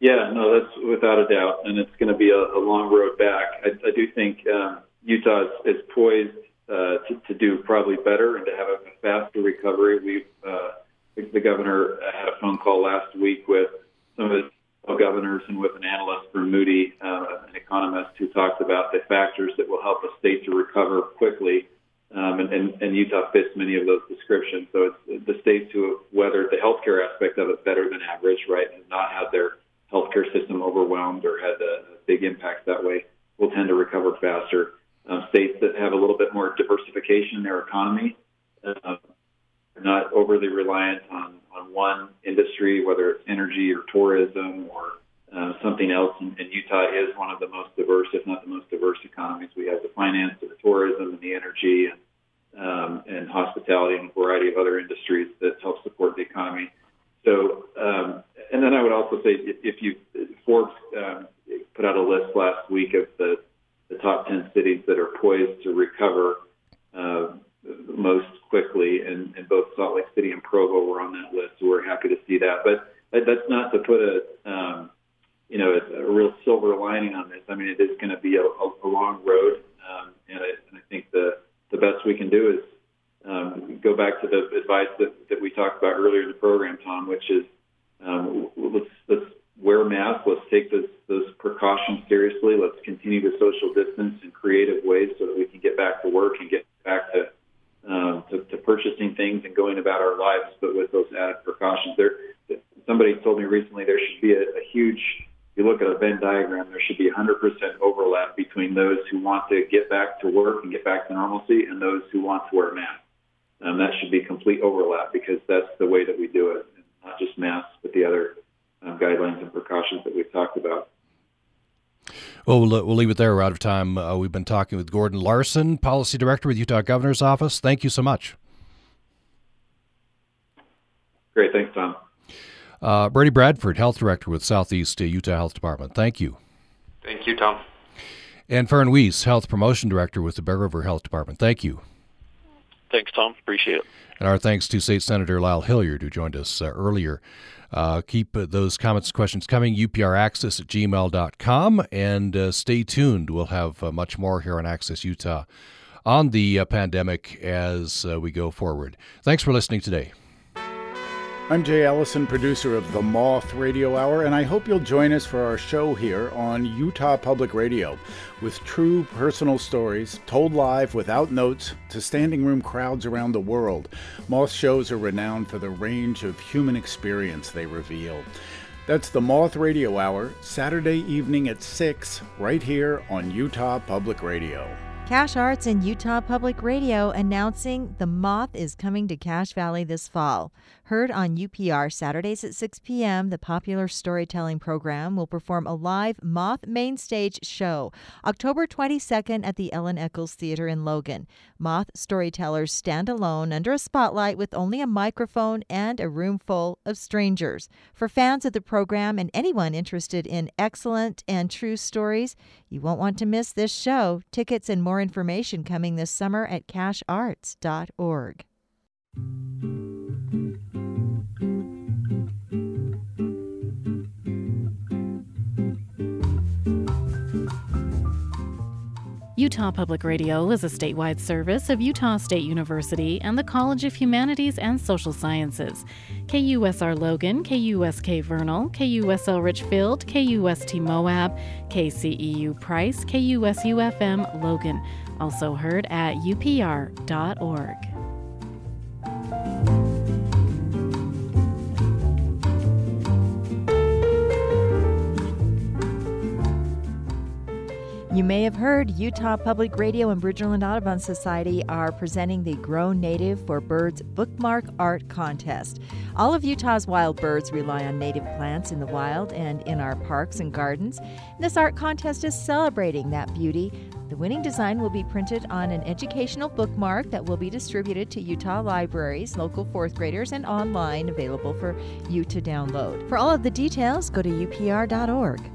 Yeah, no, that's without a doubt, and it's going to be a, a long road back. I, I do think um, Utah is, is poised uh, to, to do probably better and to have a faster recovery. We, uh, the governor had a phone call last week with some of his governors and with an analyst from Moody, uh, an economist, who talked about the factors that will help a state to recover quickly. Um, and, and, and Utah fits many of those descriptions. So it's the states who have weathered the healthcare aspect of it better than average, right, and not had their healthcare system overwhelmed or had a, a big impact that way. will tend to recover faster. Uh, states that have a little bit more diversification in their economy, uh, not overly reliant on, on one industry, whether it's energy or tourism or uh, something else. And, and Utah is one of the most diverse, if not the most diverse economies. We have the finance and the tourism and the energy and um, and hospitality and a variety of other industries that help support the economy. So, um, and then I would also say if, if you, Forbes um, put out a list last week of the, the top ten cities that are poised to recover uh, most quickly, and, and both Salt Lake City and Provo were on that list, so we're happy to see that. But that's not to put a, um, you know, a, a real silver lining on this. I mean, it is going to be a, a long road, um, and, I, and I think the the best we can do is um, go back to the advice that, that we talked about earlier in the program, Tom, which is um, let's, let's wear masks, let's take those, those precautions seriously, let's continue to social distance in creative ways so that we can get back to work and get back to um, to, to purchasing things and going about our lives, but with those added precautions. There, somebody told me recently there should be a, a huge, if you look at a Venn diagram, there should be one hundred percent overlap between those who want to get back to work and get back to normalcy and those who want to wear masks. Um, that should be complete overlap because that's the way that we do it, and not just masks, but the other um, guidelines and precautions that we've talked about. Well, well, we'll leave it there. We're out of time. Uh, we've been talking with Gordon Larson, Policy Director with Utah Governor's Office. Thank you so much. Great. Thanks, Tom. Uh, Brady Bradford, Health Director with Southeast Utah Health Department. Thank you. Thank you, Tom. And Farron Weiss, Health Promotion Director with the Bear River Health Department. Thank you. Thanks, Tom. Appreciate it. And our thanks to State Senator Lyle Hilliard, who joined us uh, earlier. Uh, keep uh, those comments and questions coming, U P R access at gmail dot com, and uh, stay tuned. We'll have uh, much more here on Access Utah on the uh, pandemic as uh, we go forward. Thanks for listening today. I'm Jay Allison, producer of The Moth Radio Hour, and I hope you'll join us for our show here on Utah Public Radio with true personal stories told live without notes to standing room crowds around the world. Moth shows are renowned for the range of human experience they reveal. That's The Moth Radio Hour, Saturday evening at six, right here on Utah Public Radio. Cache Arts and Utah Public Radio announcing The Moth is coming to Cache Valley this fall. Heard on U P R Saturdays at six p.m., the popular storytelling program will perform a live Moth main stage show October twenty-second at the Ellen Eccles Theater in Logan. Moth storytellers stand alone under a spotlight with only a microphone and a room full of strangers. For fans of the program and anyone interested in excellent and true stories, you won't want to miss this show. Tickets and more information coming this summer at cache arts dot org. Utah Public Radio is a statewide service of Utah State University and the College of Humanities and Social Sciences. K U S R Logan, K U S K Vernal, K U S L Richfield, K U S T Moab, K C E U Price, K U S U F M Logan. Also heard at U P R dot org. You may have heard Utah Public Radio and Bridgerland Audubon Society are presenting the Grow Native for Birds Bookmark Art Contest. All of Utah's wild birds rely on native plants in the wild and in our parks and gardens. This art contest is celebrating that beauty. The winning design will be printed on an educational bookmark that will be distributed to Utah libraries, local fourth graders, and online, available for you to download. For all of the details, go to U P R dot org.